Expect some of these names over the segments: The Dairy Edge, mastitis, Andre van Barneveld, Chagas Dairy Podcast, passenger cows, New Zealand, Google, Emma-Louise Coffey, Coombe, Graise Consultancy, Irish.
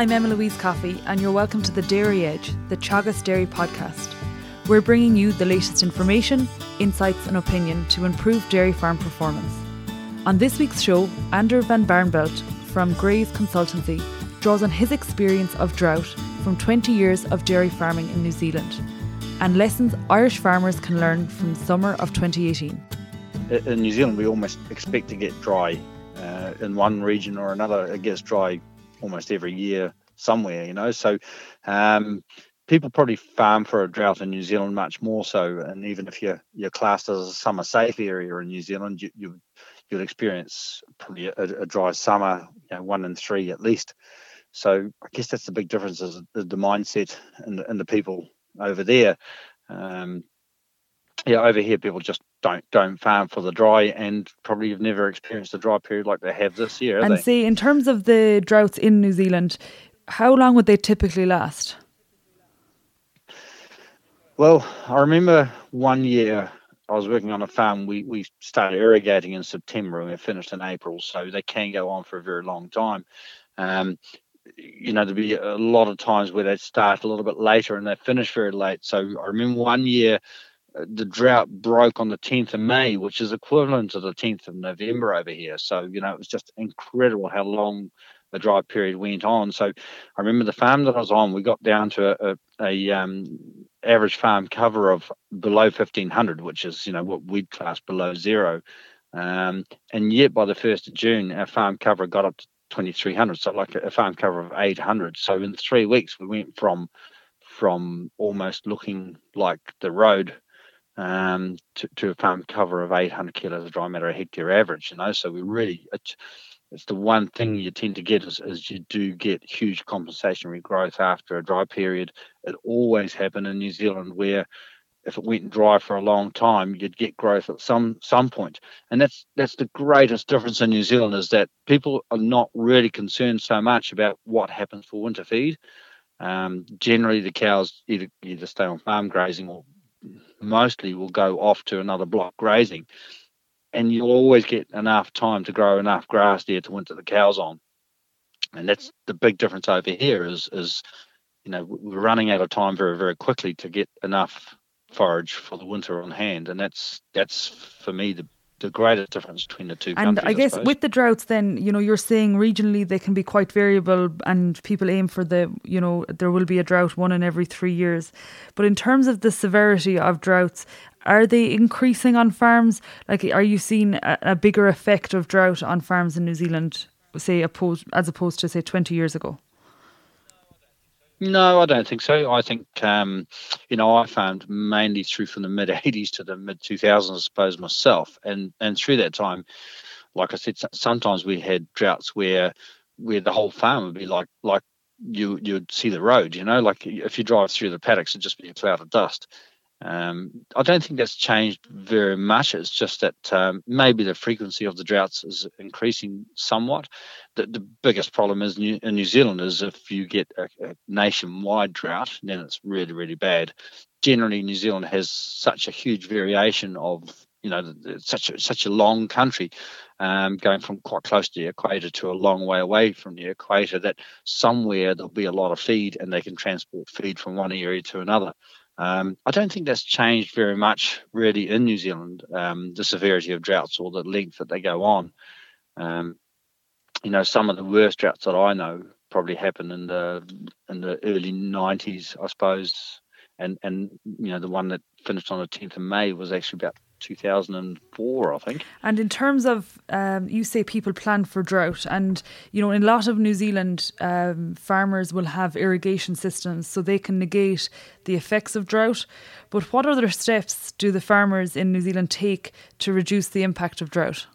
I'm Emma-Louise Coffey and you're welcome to The Dairy Edge, the Chagas Dairy Podcast. We're bringing you the latest information, insights and opinion to improve dairy farm performance. On this week's show, Andre van Barneveld from Graise Consultancy draws on his experience of drought from 20 years of dairy farming in New Zealand and lessons Irish farmers can learn from the summer of 2018. In New Zealand, we almost expect to get dry. In one region or another, it gets dry almost every year somewhere, you know. So people probably farm for a drought in New Zealand much more so. And even if you're classed as a summer safe area in New Zealand, you'll experience probably a dry summer, you know, 1 in 3 at least. So I guess that's the big difference is the mindset and the people over there. Over here people just don't farm for the dry, and probably have never experienced a dry period like they have this year. And see, in terms of the droughts in New Zealand, how long would they typically last? Well, I remember one year I was working on a farm. We started irrigating in September and we finished in April, so they can go on for a very long time. You know, there'd be a lot of times where they'd start a little bit later and they'd finish very late. So I remember one year the drought broke on the 10th of May, which is equivalent to the 10th of November over here. So, you know, it was just incredible how long the dry period went on. So I remember the farm that I was on, we got down to a average farm cover of below 1,500, which is, you know, what we'd class below zero. And yet by the 1st of June, our farm cover got up to 2,300, so like a farm cover of 800. So in 3 weeks, we went from almost looking like the road to a farm cover of 800 kilos of dry matter a hectare average, you know. So we really, it's the one thing you tend to get is you do get huge compensationary growth after a dry period. It always happened in New Zealand where if it went dry for a long time, you'd get growth at some point. And that's the greatest difference in New Zealand is that people are not really concerned so much about what happens for winter feed. Generally, the cows either stay on farm grazing or mostly will go off to another block grazing, and you'll always get enough time to grow enough grass there to winter the cows on. And that's the big difference over here is, you know, we're running out of time very, very quickly to get enough forage for the winter on hand, and that's for me the greatest difference between the two countries. And I guess with the droughts then, you know, you're saying regionally they can be quite variable and people aim for the, you know, there will be a drought 1 in every 3 years. But in terms of the severity of droughts, are they increasing on farms? Like, are you seeing a bigger effect of drought on farms in New Zealand, say, as opposed to, say, 20 years ago? No, I don't think so. I think, you know, I farmed mainly through from the mid-'80s to the mid-2000s, I suppose, myself. And through that time, like I said, sometimes we had droughts where the whole farm would be like you'd see the road, you know, like if you drive through the paddocks, it'd just be a cloud of dust. I don't think that's changed very much. It's just that maybe the frequency of the droughts is increasing somewhat. The biggest problem is in New Zealand is if you get a nationwide drought, then it's really, really bad. Generally, New Zealand has such a huge variation of, you know, such a long country, going from quite close to the equator to a long way away from the equator, that somewhere there'll be a lot of feed and they can transport feed from one area to another. I don't think that's changed very much, really, in New Zealand, the severity of droughts or the length that they go on. You know, some of the worst droughts that I know probably happened in the early 90s, I suppose. And you know, the one that finished on the 10th of May was actually about 2004, I think. And in terms of, you say people plan for drought, and, you know, in a lot of New Zealand, farmers will have irrigation systems so they can negate the effects of drought. But what other steps do the farmers in New Zealand take to reduce the impact of drought?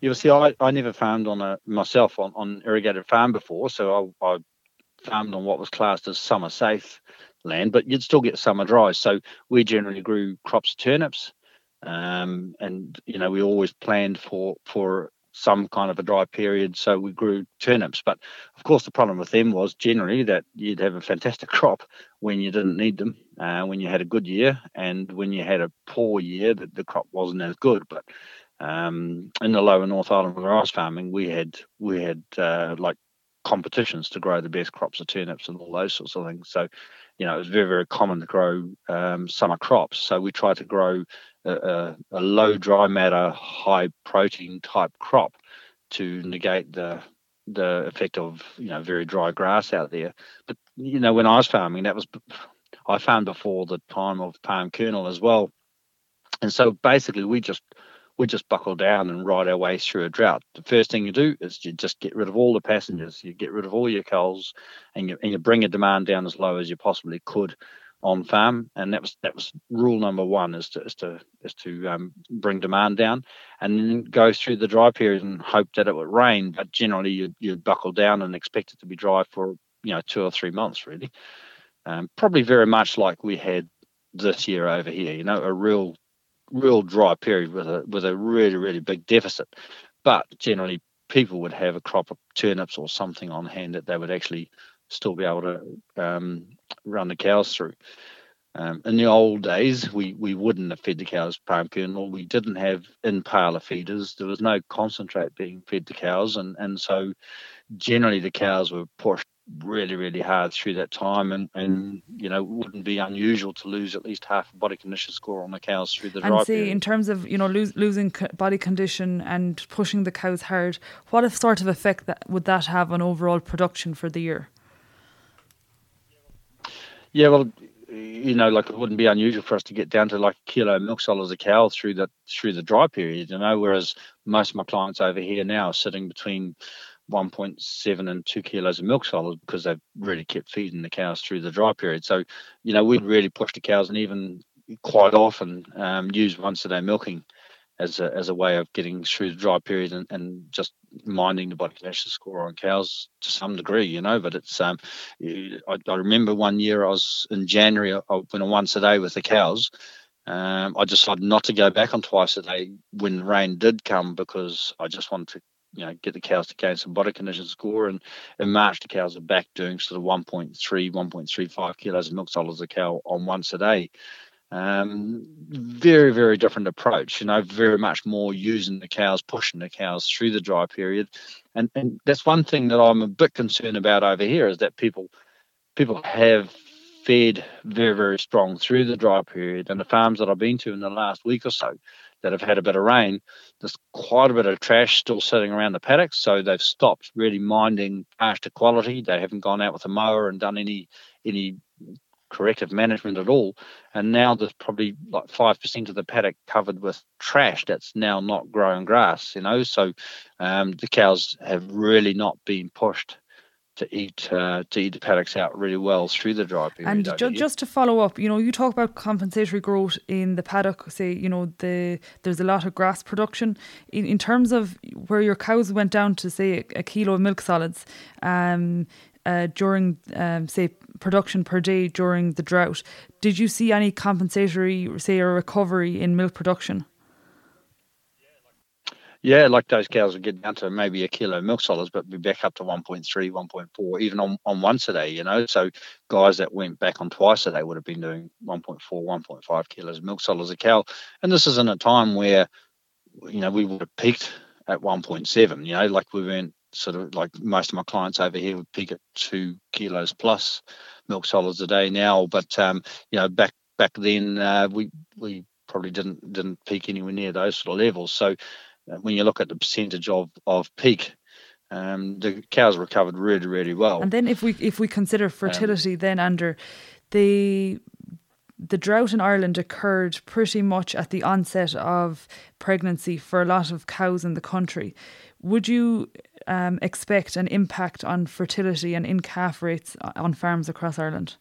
You see, I never farmed on irrigated farm before, so I farmed on what was classed as summer safe land, but you'd still get summer dry. So we generally grew crops, turnips, and, you know, we always planned for some kind of a dry period, so we grew turnips. But of course the problem with them was generally that you'd have a fantastic crop when you didn't need them, when you had a good year, and when you had a poor year that the crop wasn't as good. But in the lower North Island where I was farming, we had like competitions to grow the best crops of turnips and all those sorts of things. So, you know, it was very, very common to grow summer crops. So we tried to grow a low dry matter, high protein type crop to negate the effect of, you know, very dry grass out there. But, you know, when I was farming, I farmed before the time of palm kernel as well. And so basically we just buckle down and ride our way through a drought. The first thing you do is you just get rid of all the passengers, you get rid of all your coals, and you bring your demand down as low as you possibly could on farm. And that was rule number one, is to bring demand down, and then go through the dry period and hope that it would rain. But generally you'd buckle down and expect it to be dry for, you know, 2 or 3 months really. Probably very much like we had this year over here, you know, a real dry period with a really, really big deficit. But generally people would have a crop of turnips or something on hand that they would actually still be able to run the cows through. In the old days, we wouldn't have fed the cows palm kernel. We didn't have impaler feeders. There was no concentrate being fed to cows. And so generally the cows were pushed really, really hard through that time, and you know, wouldn't be unusual to lose at least half a body condition score on the cows through the dry period. In terms of, you know, losing body condition and pushing the cows hard, what sort of effect would that have on overall production for the year? Yeah, well, you know, like, it wouldn't be unusual for us to get down to like a kilo of milk solids a cow through the dry period, you know, whereas most of my clients over here now are sitting between 1.7 and 2 kilos of milk solids because they've really kept feeding the cows through the dry period. So, you know, we'd really push the cows, and even quite often use once a day milking as a way of getting through the dry period and just minding the body condition score on cows to some degree, you know. But it's I remember one year I was in January, I went on once a day with the cows. I decided not to go back on twice a day when rain did come, because I just wanted to, you know, get the cows to gain some body condition score. And in March, the cows are back doing sort of 1.3, 1.35 kilos of milk solids a cow on once a day. Very, very different approach, you know, very much more using the cows, pushing the cows through the dry period. And that's one thing that I'm a bit concerned about over here, is that people have fed very, very strong through the dry period. And the farms that I've been to in the last week or so that have had a bit of rain, there's quite a bit of trash still sitting around the paddocks, so they've stopped really minding pasture quality. They haven't gone out with a mower and done any corrective management at all, and now there's probably like 5% of the paddock covered with trash that's now not growing grass, you know. So the cows have really not been pushed to eat the paddocks out really well through the dry period. And just to follow up, you know, you talk about compensatory growth in the paddock, say, you know, there's a lot of grass production. In terms of where your cows went down to, say, a kilo of milk solids during, say, production per day during the drought, did you see any compensatory, say, a recovery in milk production? Yeah, like those cows would get down to maybe a kilo of milk solids, but be back up to 1.3, 1.4, even on once a day, you know. So guys that went back on twice a day would have been doing 1.4, 1.5 kilos of milk solids a cow. And this isn't a time where, you know, we would have peaked at 1.7, you know, like we weren't sort of like most of my clients over here would peak at 2 kilos plus milk solids a day now. But, you know, back then we probably didn't peak anywhere near those sort of levels. So when you look at the percentage of peak, the cows recovered really, really well. And then if we consider fertility, then under the drought in Ireland occurred pretty much at the onset of pregnancy for a lot of cows in the country. Would you expect an impact on fertility and in-calf rates on farms across Ireland?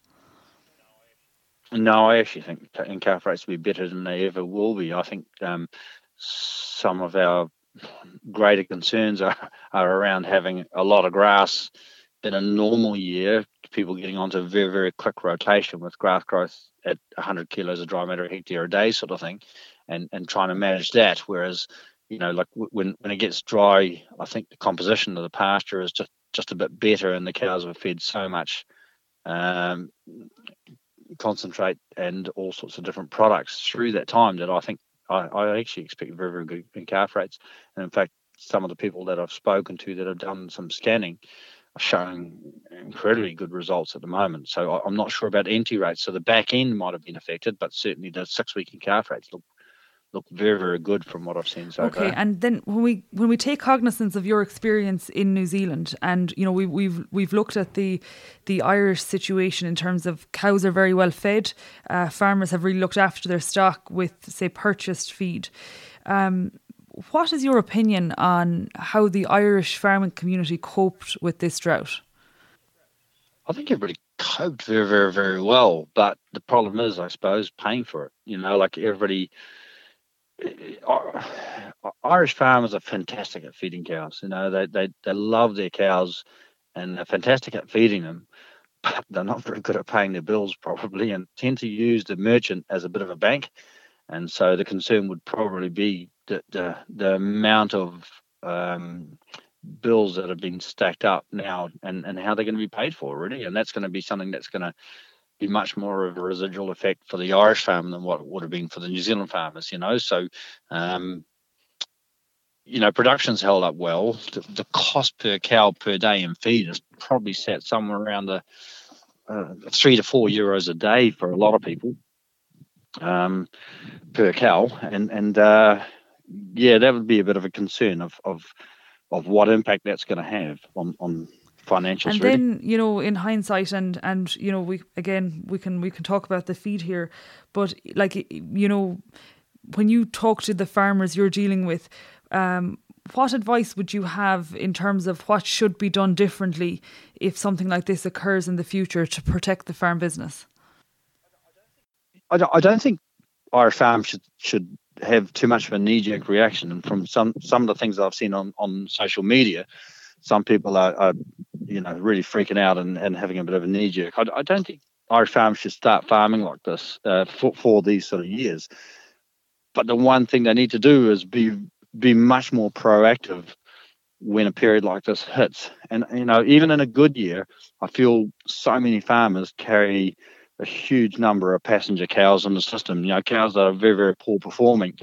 No, I actually think in-calf rates will be better than they ever will be. I think some of our greater concerns are around having a lot of grass in a normal year, people getting onto very, very quick rotation with grass growth at 100 kilos of dry matter a hectare a day sort of thing, and trying to manage that. Whereas, you know, like when it gets dry, I think the composition of the pasture is just a bit better, and the cows were fed so much concentrate and all sorts of different products through that time that I actually expect very, very good in calf rates. And in fact, some of the people that I've spoken to that have done some scanning showing incredibly good results at the moment. So I'm not sure about entry rates. So the back end might have been affected, but certainly the 6 week and calf rates look very, very good from what I've seen so far. Okay, and then when we take cognizance of your experience in New Zealand, and you know we've looked at the Irish situation in terms of cows are very well fed, farmers have really looked after their stock with, say, purchased feed. What is your opinion on how the Irish farming community coped with this drought? I think everybody coped very, very, very well, but the problem is, I suppose, paying for it. You know, like everybody. Irish farmers are fantastic at feeding cows. You know, they love their cows and they're fantastic at feeding them, but they're not very good at paying their bills probably, and tend to use the merchant as a bit of a bank. And so the concern would probably be the amount of bills that have been stacked up now and how they're going to be paid for, really. And that's going to be something that's going to be much more of a residual effect for the Irish farm than what it would have been for the New Zealand farmers, you know. So, you know, production's held up well. The cost per cow per day in feed is probably set somewhere around the €3 to €4 a day for a lot of people per cow. And yeah, that would be a bit of a concern of what impact that's going to have on financials. And then, you know, in hindsight, and you know, we can talk about the feed here, but like, you know, when you talk to the farmers you're dealing with, what advice would you have in terms of what should be done differently if something like this occurs in the future to protect the farm business? I don't think Irish farms should have too much of a knee-jerk reaction. And from some of the things I've seen on social media, some people are you know, really freaking out and having a bit of a knee-jerk. I don't think Irish farms should start farming like this for these sort of years. But the one thing they need to do is be much more proactive when a period like this hits. And, you know, even in a good year, I feel so many farmers carry a huge number of passenger cows in the system, you know, cows that are very, very poor performing,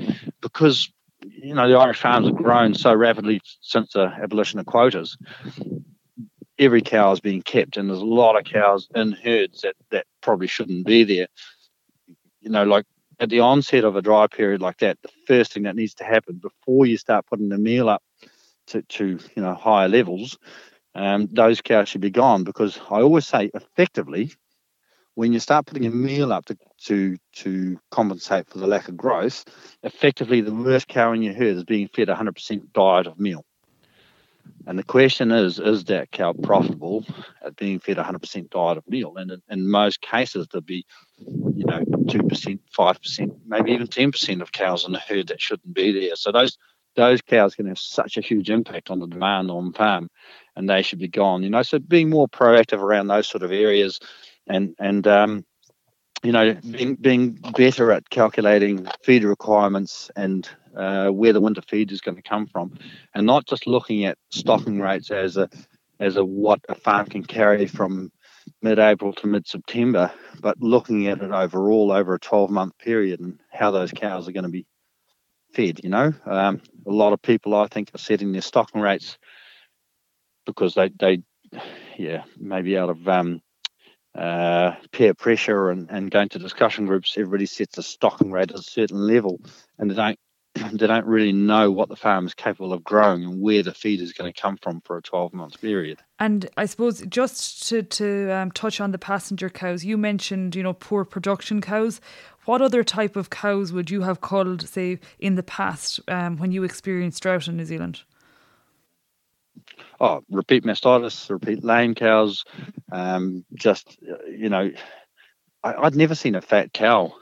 because, you know, the Irish farms have grown so rapidly since the abolition of quotas. Every cow is being kept, and there's a lot of cows in herds that probably shouldn't be there. You know, like at the onset of a dry period like that, the first thing that needs to happen before you start putting the meal up to you know, higher levels, those cows should be gone. Because I always say, effectively, when you start putting a meal up to compensate for the lack of growth, effectively the worst cow in your herd is being fed 100% diet of meal. And the question is that cow profitable at being fed 100% diet of meal? And in most cases, there'll be, you know, 2%, 5%, maybe even 10% of cows in the herd that shouldn't be there. So those cows can have such a huge impact on the demand on farm, and they should be gone. You know, so being more proactive around those sort of areas. And you know, being better at calculating feed requirements and where the winter feed is going to come from, and not just looking at stocking rates as a what a farm can carry from mid-April to mid-September, but looking at it overall over a 12-month period and how those cows are going to be fed. You know, a lot of people, I think, are setting their stocking rates because they maybe out of peer pressure and going to discussion groups, everybody sets a stocking rate at a certain level, and they don't really know what the farm is capable of growing and where the feed is going to come from for a 12-month period. And I suppose just to touch on the passenger cows, you mentioned, you know, poor production cows. What other type of cows would you have culled, say, in the past when you experienced drought in New Zealand? Oh, repeat mastitis, repeat lame cows, just, you know, I'd never seen a fat cow.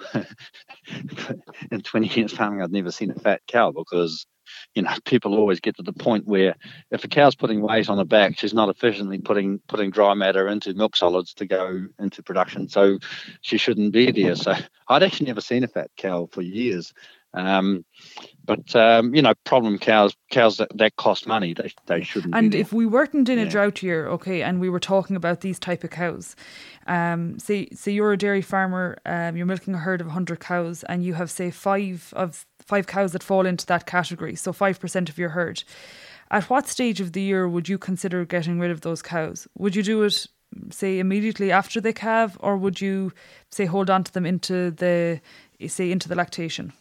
In 20 years farming, I'd never seen a fat cow, because, you know, people always get to the point where if a cow's putting weight on her back, she's not efficiently putting dry matter into milk solids to go into production, so she shouldn't be there. So I'd actually never seen a fat cow for years. But you know, problem cows that cost money, they shouldn't. And if we weren't in a drought year, okay, and we were talking about these type of cows, say you're a dairy farmer, you're milking a herd of 100 cows, and you have, say, five cows that fall into that category, so 5% of your herd. At what stage of the year would you consider getting rid of those cows? Would you do it, say, immediately after they calve, or would you, say, hold on to them into the lactation?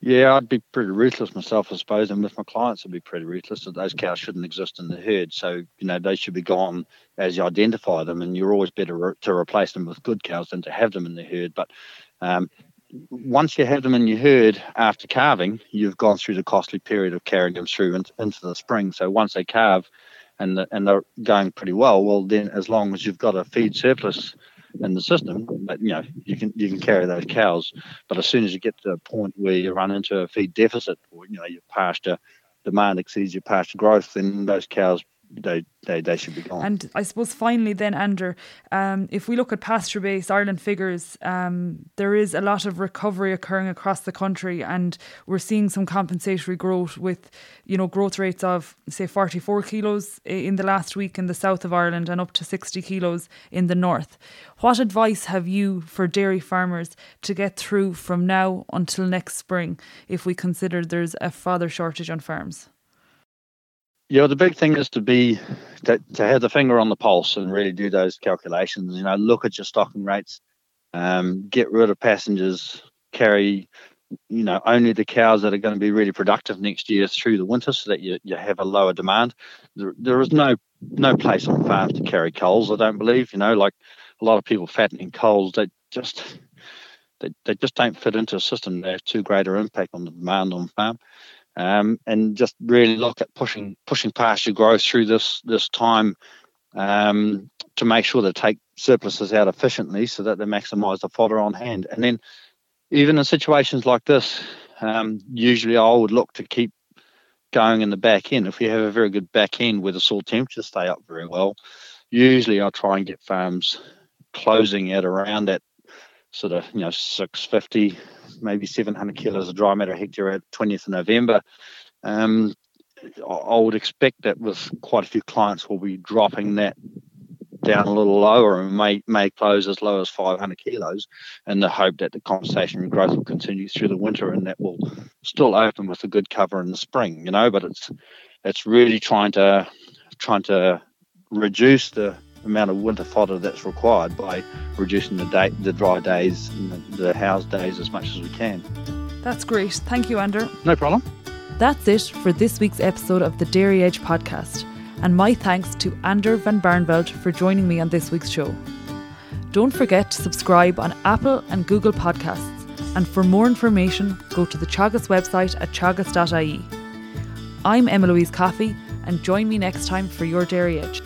Yeah, I'd be pretty ruthless myself, I suppose, and with my clients I'd be pretty ruthless. Those cows shouldn't exist in the herd, so they should be gone as you identify them, and you're always better to replace them with good cows than to have them in the herd. But once you have them in your herd after calving, you've gone through the costly period of carrying them through into the spring. So once they calve and they're going pretty well, then as long as you've got a feed surplus in the system, but you can carry those cows. But as soon as you get to a point where you run into a feed deficit, or your pasture demand exceeds your pasture growth, then those cows they should be gone. And I suppose finally then, Andrew, if we look at pasture-based Ireland figures, there is a lot of recovery occurring across the country, and we're seeing some compensatory growth with growth rates of, say, 44 kilos in the last week in the south of Ireland and up to 60 kilos in the north. What advice have you for dairy farmers to get through from now until next spring if we consider there's a fodder shortage on farms? Yeah, the big thing is to have the finger on the pulse and really do those calculations. Look at your stocking rates, get rid of passengers, carry, only the cows that are going to be really productive next year through the winter, so that you have a lower demand. There is no place on farms to carry coals, I don't believe. Like a lot of people fattening coals, they just don't fit into a system. They have too great an impact on the demand on farm. And just really look at pushing pasture growth through this time to make sure they take surpluses out efficiently, so that they maximise the fodder on hand. And then, even in situations like this, usually I would look to keep going in the back end. If you have a very good back end where the soil temperatures stay up very well, usually I try and get farms closing at around that sort of 650, maybe 700 kilos of dry matter a hectare at 20th of November. I would expect that with quite a few clients we'll be dropping that down a little lower, and may close as low as 500 kilos, in the hope that the compensatory growth will continue through the winter, and that will still open with a good cover in the spring. But it's really trying to reduce the amount of winter fodder that's required by reducing the dry days and the house days as much as we can. That's great. Thank you, Andrew. No problem. That's it for this week's episode of the Dairy Edge podcast, and my thanks to Andre van Barneveld for joining me on this week's show. Don't forget to subscribe on Apple and Google Podcasts, and for more information go to the Chagas website at chagas.ie. I'm Emma-Louise Coffey, and join me next time for your Dairy Edge.